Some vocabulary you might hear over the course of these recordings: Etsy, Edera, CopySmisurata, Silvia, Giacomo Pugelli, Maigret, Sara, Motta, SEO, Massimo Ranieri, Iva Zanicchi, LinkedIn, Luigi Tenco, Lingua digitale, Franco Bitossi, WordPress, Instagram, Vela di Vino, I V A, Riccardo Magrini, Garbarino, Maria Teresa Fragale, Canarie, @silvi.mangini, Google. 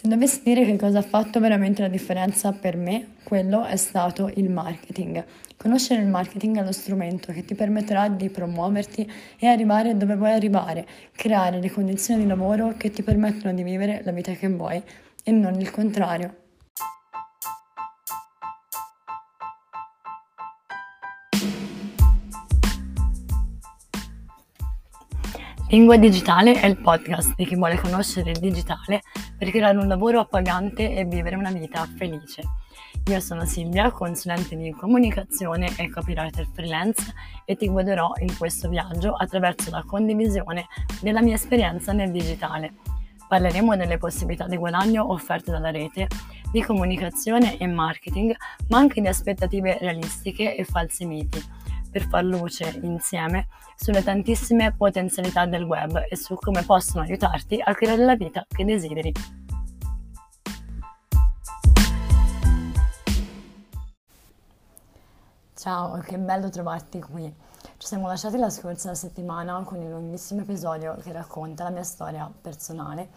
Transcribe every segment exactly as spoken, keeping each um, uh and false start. Se dovessi dire che cosa ha fatto veramente la differenza per me, quello è stato il marketing. Conoscere il marketing è lo strumento che ti permetterà di promuoverti e arrivare dove vuoi arrivare, creare le condizioni di lavoro che ti permettono di vivere la vita che vuoi e non il contrario. Lingua digitale è il podcast di chi vuole conoscere il digitale per creare un lavoro appagante e vivere una vita felice. Io sono Silvia, consulente di comunicazione e copywriter freelance e ti guiderò in questo viaggio attraverso la condivisione della mia esperienza nel digitale. Parleremo delle possibilità di guadagno offerte dalla rete, di comunicazione e marketing, ma anche di aspettative realistiche e falsi miti, per far luce insieme sulle tantissime potenzialità del web e su come possono aiutarti a creare la vita che desideri. Ciao, che bello trovarti qui. Ci siamo lasciati la scorsa settimana con il lunghissimo episodio che racconta la mia storia personale.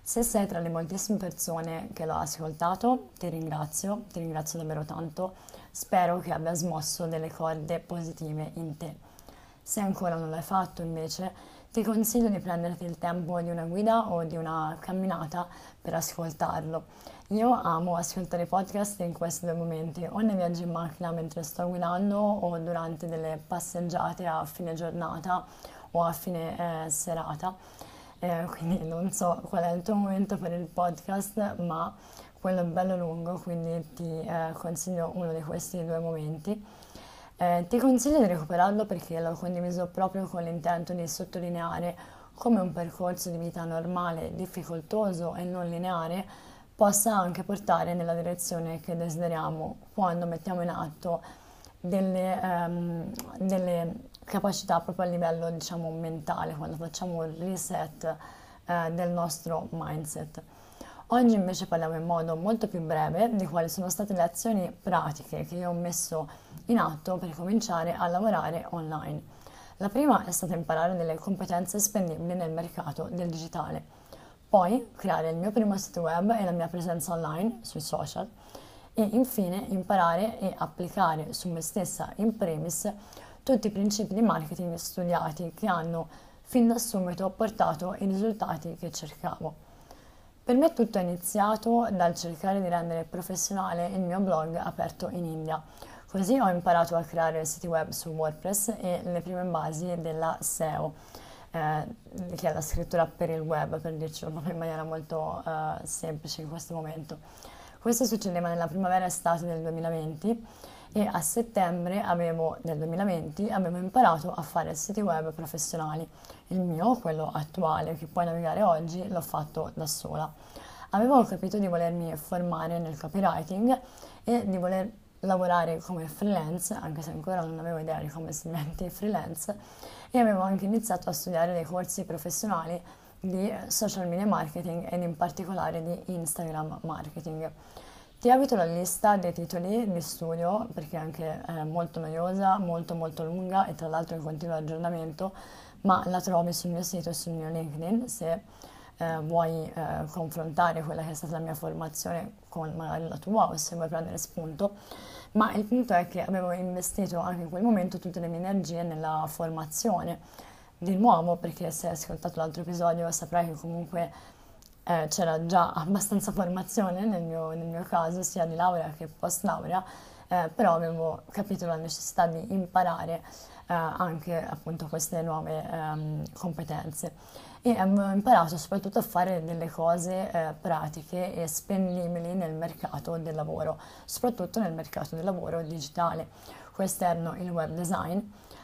Se sei tra le moltissime persone che l'ho ascoltato, ti ringrazio, ti ringrazio davvero tanto. Spero che abbia smosso delle corde positive in te. Se ancora non l'hai fatto, invece, ti consiglio di prenderti il tempo di una guida o di una camminata per ascoltarlo. Io amo ascoltare podcast in questi due momenti, o nei viaggi in macchina mentre sto guidando o durante delle passeggiate a fine giornata o a fine eh, serata. Eh, quindi non so qual è il tuo momento per il podcast, ma quello è bello lungo, quindi ti eh, consiglio uno di questi due momenti. Eh, ti consiglio di recuperarlo perché l'ho condiviso proprio con l'intento di sottolineare come un percorso di vita normale, difficoltoso e non lineare possa anche portare nella direzione che desideriamo quando mettiamo in atto delle, ehm, delle capacità proprio a livello, diciamo, mentale, quando facciamo un reset eh, del nostro mindset. Oggi invece parliamo in modo molto più breve di quali sono state le azioni pratiche che io ho messo in atto per cominciare a lavorare online. La prima è stata imparare delle competenze spendibili nel mercato del digitale, poi creare il mio primo sito web e la mia presenza online sui social e infine imparare e applicare su me stessa in primis tutti i principi di marketing studiati che hanno fin da subito portato i risultati che cercavo. Per me tutto è iniziato dal cercare di rendere professionale il mio blog aperto in India. Così ho imparato a creare siti web su WordPress e le prime basi della S E O, eh, che è la scrittura per il web, per dircelo proprio in maniera molto eh, semplice in questo momento. Questo succedeva nella primavera-estate del duemilaventi e a settembre avevo, del duemilaventi avevo imparato a fare siti web professionali. Il mio, quello attuale, che puoi navigare oggi, l'ho fatto da sola. Avevo capito di volermi formare nel copywriting e di voler lavorare come freelance, anche se ancora non avevo idea di come si diventi freelance, e avevo anche iniziato a studiare dei corsi professionali di social media marketing ed in particolare di Instagram marketing. Ti abito la lista dei titoli di studio perché è anche eh, molto noiosa, molto molto lunga e tra l'altro in continuo aggiornamento, ma la trovi sul mio sito e sul mio LinkedIn se eh, vuoi eh, confrontare quella che è stata la mia formazione con magari la tua o se vuoi prendere spunto. Ma il punto è che avevo investito anche in quel momento tutte le mie energie nella formazione. Di nuovo, perché se hai ascoltato l'altro episodio saprai che comunque Eh, c'era già abbastanza formazione nel mio, nel mio caso, sia di laurea che post laurea, eh, però avevo capito la necessità di imparare eh, anche appunto queste nuove ehm, competenze e avevo imparato soprattutto a fare delle cose eh, pratiche e spendibili nel mercato del lavoro, soprattutto nel mercato del lavoro digitale. Questo erano il web design,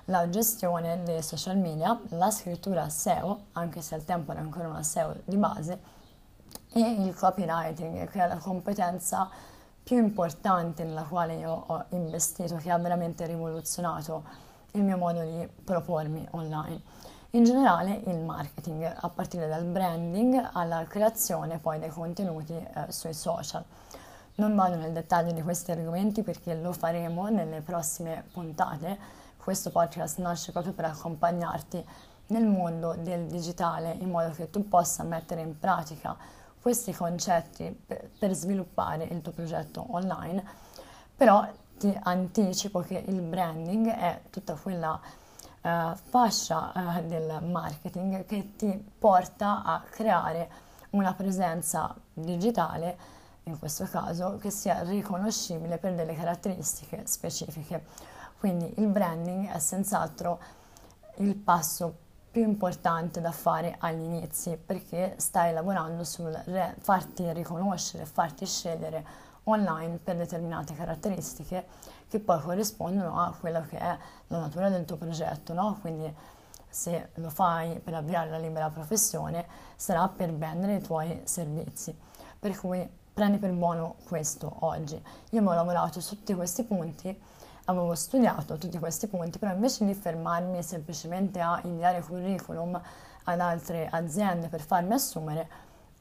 la gestione dei social media, la scrittura S E O, anche se al tempo era ancora una S E O di base, e il copywriting, che è la competenza più importante nella quale io ho investito, che ha veramente rivoluzionato il mio modo di propormi online. In generale il marketing, a partire dal branding alla creazione poi dei contenuti eh, sui social. Non vado nel dettaglio di questi argomenti perché lo faremo nelle prossime puntate. Questo podcast nasce proprio per accompagnarti nel mondo del digitale in modo che tu possa mettere in pratica questi concetti per, per sviluppare il tuo progetto online, però ti anticipo che il branding è tutta quella eh, fascia eh, del marketing che ti porta a creare una presenza digitale, in questo caso, che sia riconoscibile per delle caratteristiche specifiche. Quindi il branding è senz'altro il passo più importante da fare agli inizi, perché stai lavorando sul re- farti riconoscere, farti scegliere online per determinate caratteristiche che poi corrispondono a quella che è la natura del tuo progetto, no? Quindi se lo fai per avviare la libera professione, sarà per vendere i tuoi servizi. Per cui prendi per buono questo oggi. Io mi ho lavorato su tutti questi punti, avevo studiato tutti questi punti, però invece di fermarmi semplicemente a inviare curriculum ad altre aziende per farmi assumere,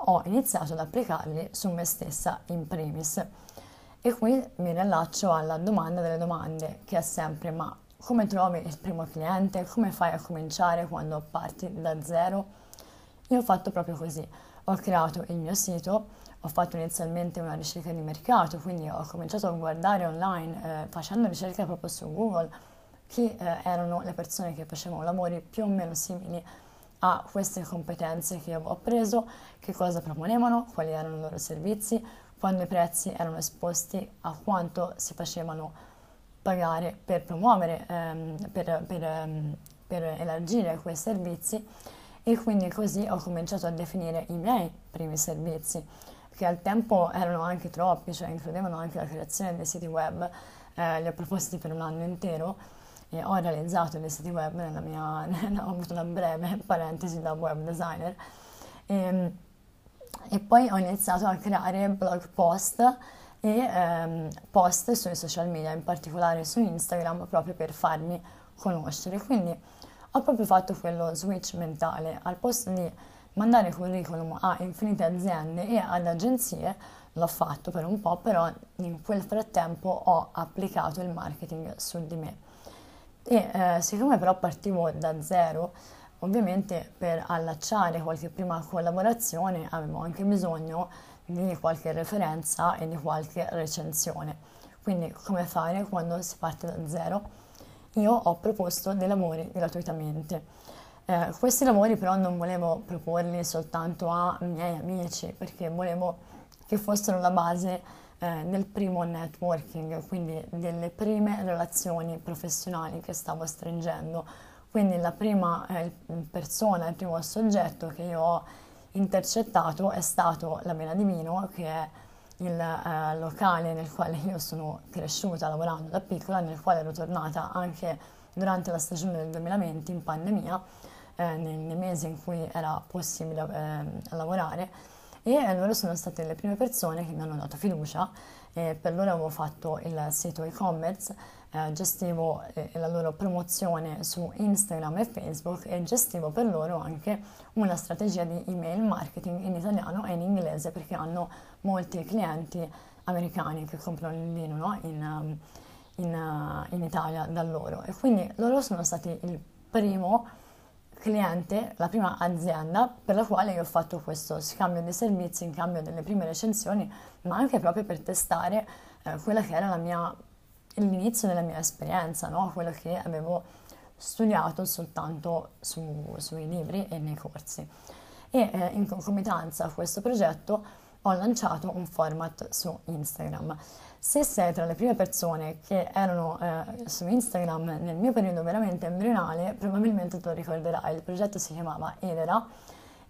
ho iniziato ad applicarli su me stessa in primis. E qui mi riallaccio alla domanda delle domande, che è sempre: ma come trovi il primo cliente? Come fai a cominciare quando parti da zero? Io ho fatto proprio così. Ho creato il mio sito, ho fatto inizialmente una ricerca di mercato, quindi ho cominciato a guardare online, eh, facendo ricerca proprio su Google, chi eh, erano le persone che facevano lavori più o meno simili a queste competenze che avevo preso, che cosa proponevano, quali erano i loro servizi, quando i prezzi erano esposti a quanto si facevano pagare per promuovere, ehm, per, per, ehm, per elargire quei servizi. E quindi così ho cominciato a definire i miei primi servizi, che al tempo erano anche troppi, cioè includevano anche la creazione dei siti web. Eh, li ho proposti per un anno intero e ho realizzato dei siti web, nella mia, ho avuto una breve parentesi da web designer. E, e poi ho iniziato a creare blog post e ehm, post sui social media, in particolare su Instagram, proprio per farmi conoscere. Quindi ho proprio fatto quello switch mentale: al posto di mandare curriculum a infinite aziende e ad agenzie, l'ho fatto per un po', però in quel frattempo ho applicato il marketing su di me. E eh, siccome però partivo da zero, ovviamente per allacciare qualche prima collaborazione avevo anche bisogno di qualche referenza e di qualche recensione. Quindi come fare quando si parte da zero? Io ho proposto dei lavori gratuitamente. Eh, questi lavori però non volevo proporli soltanto a miei amici, perché volevo che fossero la base eh, del primo networking, quindi delle prime relazioni professionali che stavo stringendo. Quindi la prima eh, persona, il primo soggetto che io ho intercettato è stato la Vela di Vino, che è il eh, locale nel quale io sono cresciuta lavorando da piccola, nel quale ero tornata anche durante la stagione del duemilaventi in pandemia, eh, nei, nei mesi in cui era possibile eh, lavorare, e loro sono state le prime persone che mi hanno dato fiducia. E per loro avevo fatto il sito e-commerce, eh, gestivo eh, la loro promozione su Instagram e Facebook e gestivo per loro anche una strategia di email marketing in italiano e in inglese, perché hanno molti clienti americani che comprano il vino, no? in, in, in Italia da loro. E quindi loro sono stati il primo cliente, la prima azienda per la quale io ho fatto questo scambio di servizi in cambio delle prime recensioni, ma anche proprio per testare eh, quella che era la mia, l'inizio della mia esperienza, no? Quello che avevo studiato soltanto su, sui libri e nei corsi. E eh, in concomitanza a questo progetto ho lanciato un format su Instagram. Se sei tra le prime persone che erano eh, su Instagram nel mio periodo veramente embrionale, probabilmente te lo ricorderai. Il progetto si chiamava Edera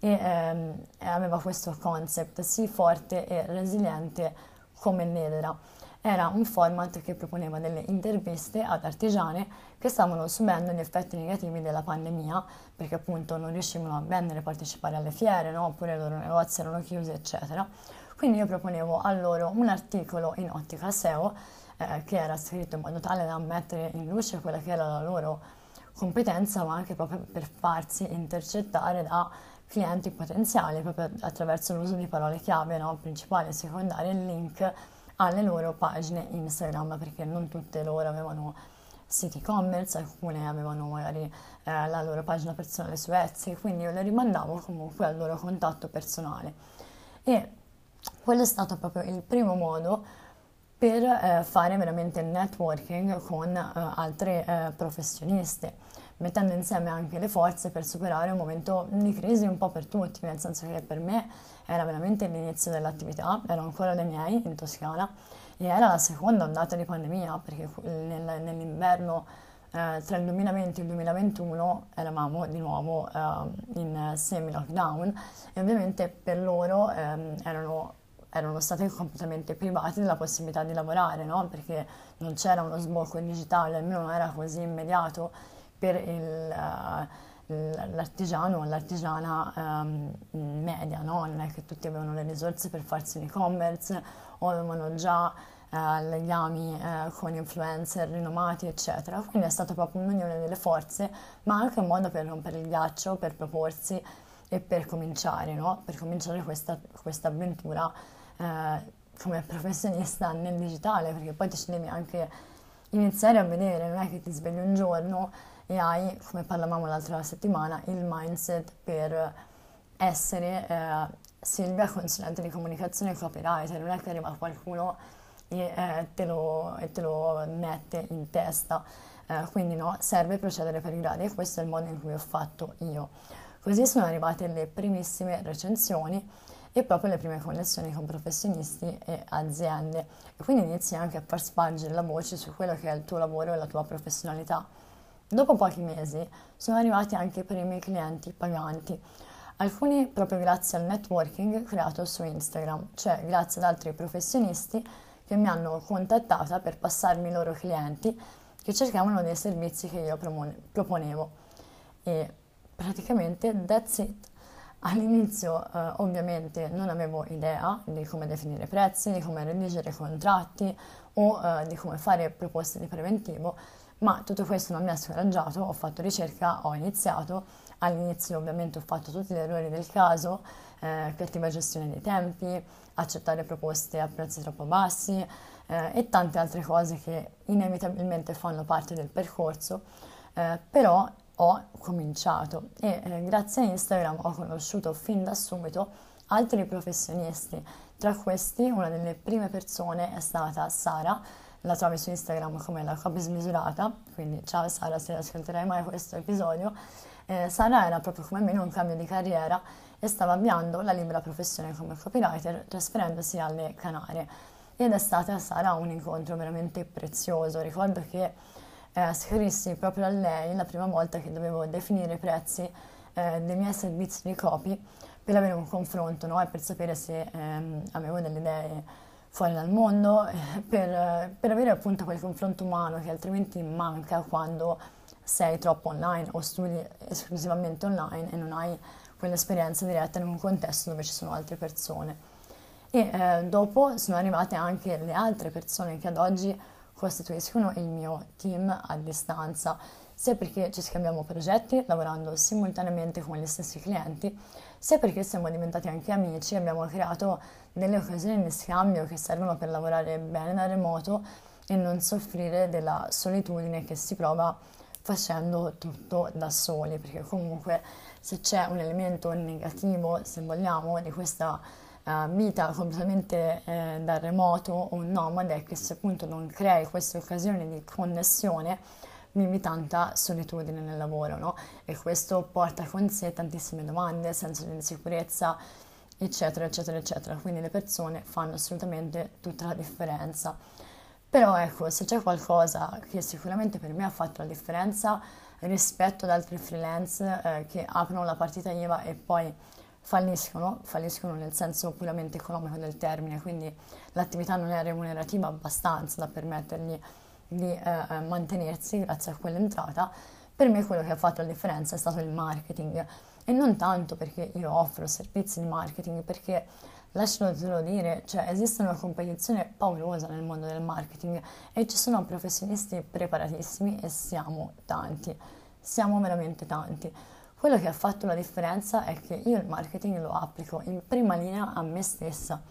e ehm, aveva questo concept: sii forte e resiliente come l'edera. Era un format che proponeva delle interviste ad artigiane che stavano subendo gli effetti negativi della pandemia, perché appunto non riuscivano a vendere, partecipare alle fiere, no? Oppure i loro negozi erano chiusi, eccetera. Quindi io proponevo a loro un articolo in ottica S E O eh, che era scritto in modo tale da mettere in luce quella che era la loro competenza, ma anche proprio per farsi intercettare da clienti potenziali, proprio attraverso l'uso di parole chiave, no? Principali, secondarie, link alle loro pagine Instagram, perché non tutte loro avevano siti e-commerce, alcune avevano magari eh, la loro pagina personale su Etsy, quindi io le rimandavo comunque al loro contatto personale. E quello è stato proprio il primo modo per eh, fare veramente networking con eh, altre eh, professioniste, mettendo insieme anche le forze per superare un momento di crisi un po' per tutti, nel senso che per me era veramente l'inizio dell'attività, ero ancora dai miei in Toscana e era la seconda ondata di pandemia, perché nel, nell'inverno eh, tra il duemilaventi e il duemilaventuno eravamo di nuovo eh, in semi-lockdown e ovviamente per loro eh, erano erano stati completamente privati della possibilità di lavorare, no? Perché non c'era uno sbocco digitale, almeno non era così immediato per il, uh, l'artigiano o l'artigiana um, media, no? Non è che tutti avevano le risorse per farsi un e-commerce o avevano già uh, legami uh, con influencer rinomati, eccetera. Quindi è stata proprio un'unione delle forze, ma anche un modo per rompere il ghiaccio, per proporsi e per cominciare, no? Per cominciare questa, questa avventura eh, come professionista nel digitale, perché poi ti devi anche iniziare a vedere, non è che ti svegli un giorno e hai, come parlavamo l'altra settimana, il mindset per essere eh, Silvia, consulente di comunicazione e copywriter, non è che arriva qualcuno e, eh, te lo, e te lo mette in testa, eh, quindi no, serve procedere per gradi e questo è il modo in cui ho fatto io. Così sono arrivate le primissime recensioni e proprio le prime connessioni con professionisti e aziende. E quindi inizi anche a far spargere la voce su quello che è il tuo lavoro e la tua professionalità. Dopo pochi mesi sono arrivati anche i primi clienti paganti, alcuni proprio grazie al networking creato su Instagram, cioè grazie ad altri professionisti che mi hanno contattata per passarmi i loro clienti che cercavano dei servizi che io proponevo. E praticamente that's it. All'inizio eh, ovviamente non avevo idea di come definire prezzi, di come redigere contratti o eh, di come fare proposte di preventivo, ma tutto questo non mi ha scoraggiato, ho fatto ricerca, ho iniziato, all'inizio ovviamente ho fatto tutti gli errori del caso, eh, cattiva gestione dei tempi, accettare proposte a prezzi troppo bassi eh, e tante altre cose che inevitabilmente fanno parte del percorso, eh, però ho cominciato e eh, grazie a Instagram ho conosciuto fin da subito altri professionisti. Tra questi una delle prime persone è stata Sara, la trovi su Instagram come la CopySmisurata, quindi ciao Sara se ascolterai mai questo episodio. Eh, Sara era proprio come me in un cambio di carriera e stava avviando la libera professione come copywriter trasferendosi alle Canarie ed è stata Sara un incontro veramente prezioso. Ricordo che Eh, scrissi proprio a lei la prima volta che dovevo definire i prezzi eh, dei miei servizi di copy per avere un confronto, no? E per sapere se ehm, avevo delle idee fuori dal mondo, eh, per, per avere appunto quel confronto umano che altrimenti manca quando sei troppo online o studi esclusivamente online e non hai quell'esperienza diretta in un contesto dove ci sono altre persone. E eh, dopo sono arrivate anche le altre persone che ad oggi costituiscono il mio team a distanza, sia perché ci scambiamo progetti lavorando simultaneamente con gli stessi clienti, sia perché siamo diventati anche amici e abbiamo creato delle occasioni di scambio che servono per lavorare bene da remoto e non soffrire della solitudine che si prova facendo tutto da soli, perché comunque se c'è un elemento negativo, se vogliamo, di questa vita completamente eh, da remoto o nomade è che se appunto non crei queste occasioni di connessione vivi tanta solitudine nel lavoro, no? E questo porta con sé tantissime domande, senso di insicurezza, eccetera eccetera eccetera, quindi le persone fanno assolutamente tutta la differenza. Però ecco, se c'è qualcosa che sicuramente per me ha fatto la differenza rispetto ad altri freelance eh, che aprono la partita I V A e poi falliscono, falliscono nel senso puramente economico del termine, quindi l'attività non è remunerativa abbastanza da permettergli di eh, mantenersi grazie a quell'entrata, per me quello che ha fatto la differenza è stato il marketing e non tanto perché io offro servizi di marketing, perché lasciatelo dire, cioè esiste una competizione paurosa nel mondo del marketing e ci sono professionisti preparatissimi e siamo tanti, siamo veramente tanti. Quello che ha fatto la differenza è che io il marketing lo applico in prima linea a me stessa,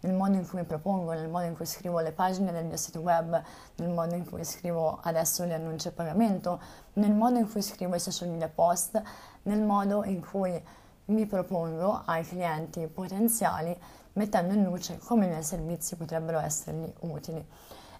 nel modo in cui mi propongo, nel modo in cui scrivo le pagine del mio sito web, nel modo in cui scrivo adesso le annunce a pagamento, nel modo in cui scrivo i social media post, nel modo in cui Mi propongo ai clienti potenziali mettendo in luce come i miei servizi potrebbero essergli utili.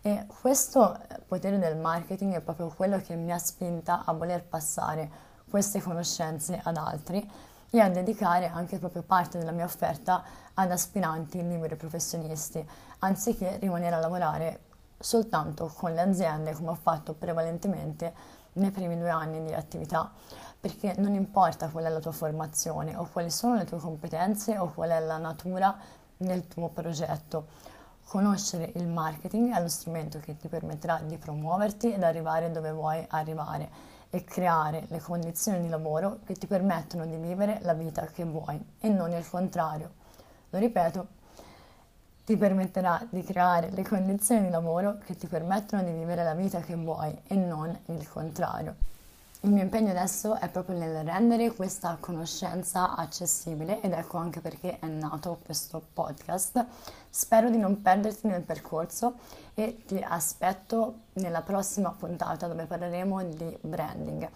E questo potere del marketing è proprio quello che mi ha spinta a voler passare queste conoscenze ad altri e a dedicare anche proprio parte della mia offerta ad aspiranti liberi professionisti, anziché rimanere a lavorare soltanto con le aziende come ho fatto prevalentemente nei primi due anni di attività, perché non importa qual è la tua formazione o quali sono le tue competenze o qual è la natura del tuo progetto. Conoscere il marketing è lo strumento che ti permetterà di promuoverti ed arrivare dove vuoi arrivare e creare le condizioni di lavoro che ti permettono di vivere la vita che vuoi e non il contrario. Lo ripeto, ti permetterà di creare le condizioni di lavoro che ti permettono di vivere la vita che vuoi e non il contrario. Il mio impegno adesso è proprio nel rendere questa conoscenza accessibile ed ecco anche perché è nato questo podcast. Spero di non perderti nel percorso e ti aspetto nella prossima puntata dove parleremo di branding.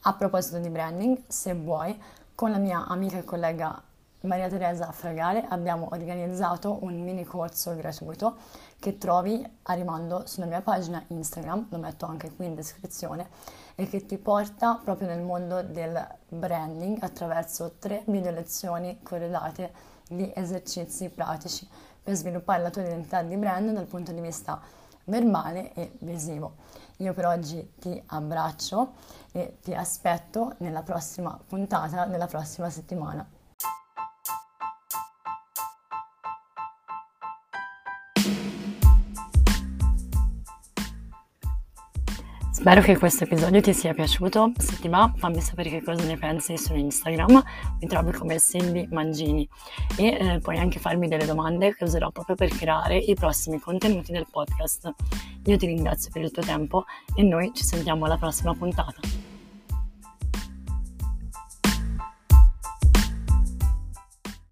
A proposito di branding, se vuoi, con la mia amica e collega Maria Teresa Fragale abbiamo organizzato un mini corso gratuito che trovi a rimando sulla mia pagina Instagram, lo metto anche qui in descrizione, e che ti porta proprio nel mondo del branding attraverso tre video lezioni corredate di esercizi pratici per sviluppare la tua identità di brand dal punto di vista verbale e visivo. Io per oggi ti abbraccio e ti aspetto nella prossima puntata della prossima settimana. Spero che questo episodio ti sia piaciuto, se ti va fammi sapere che cosa ne pensi su Instagram, mi trovi come silvi punto mangini e eh, puoi anche farmi delle domande che userò proprio per creare i prossimi contenuti del podcast. Io ti ringrazio per il tuo tempo e noi ci sentiamo alla prossima puntata.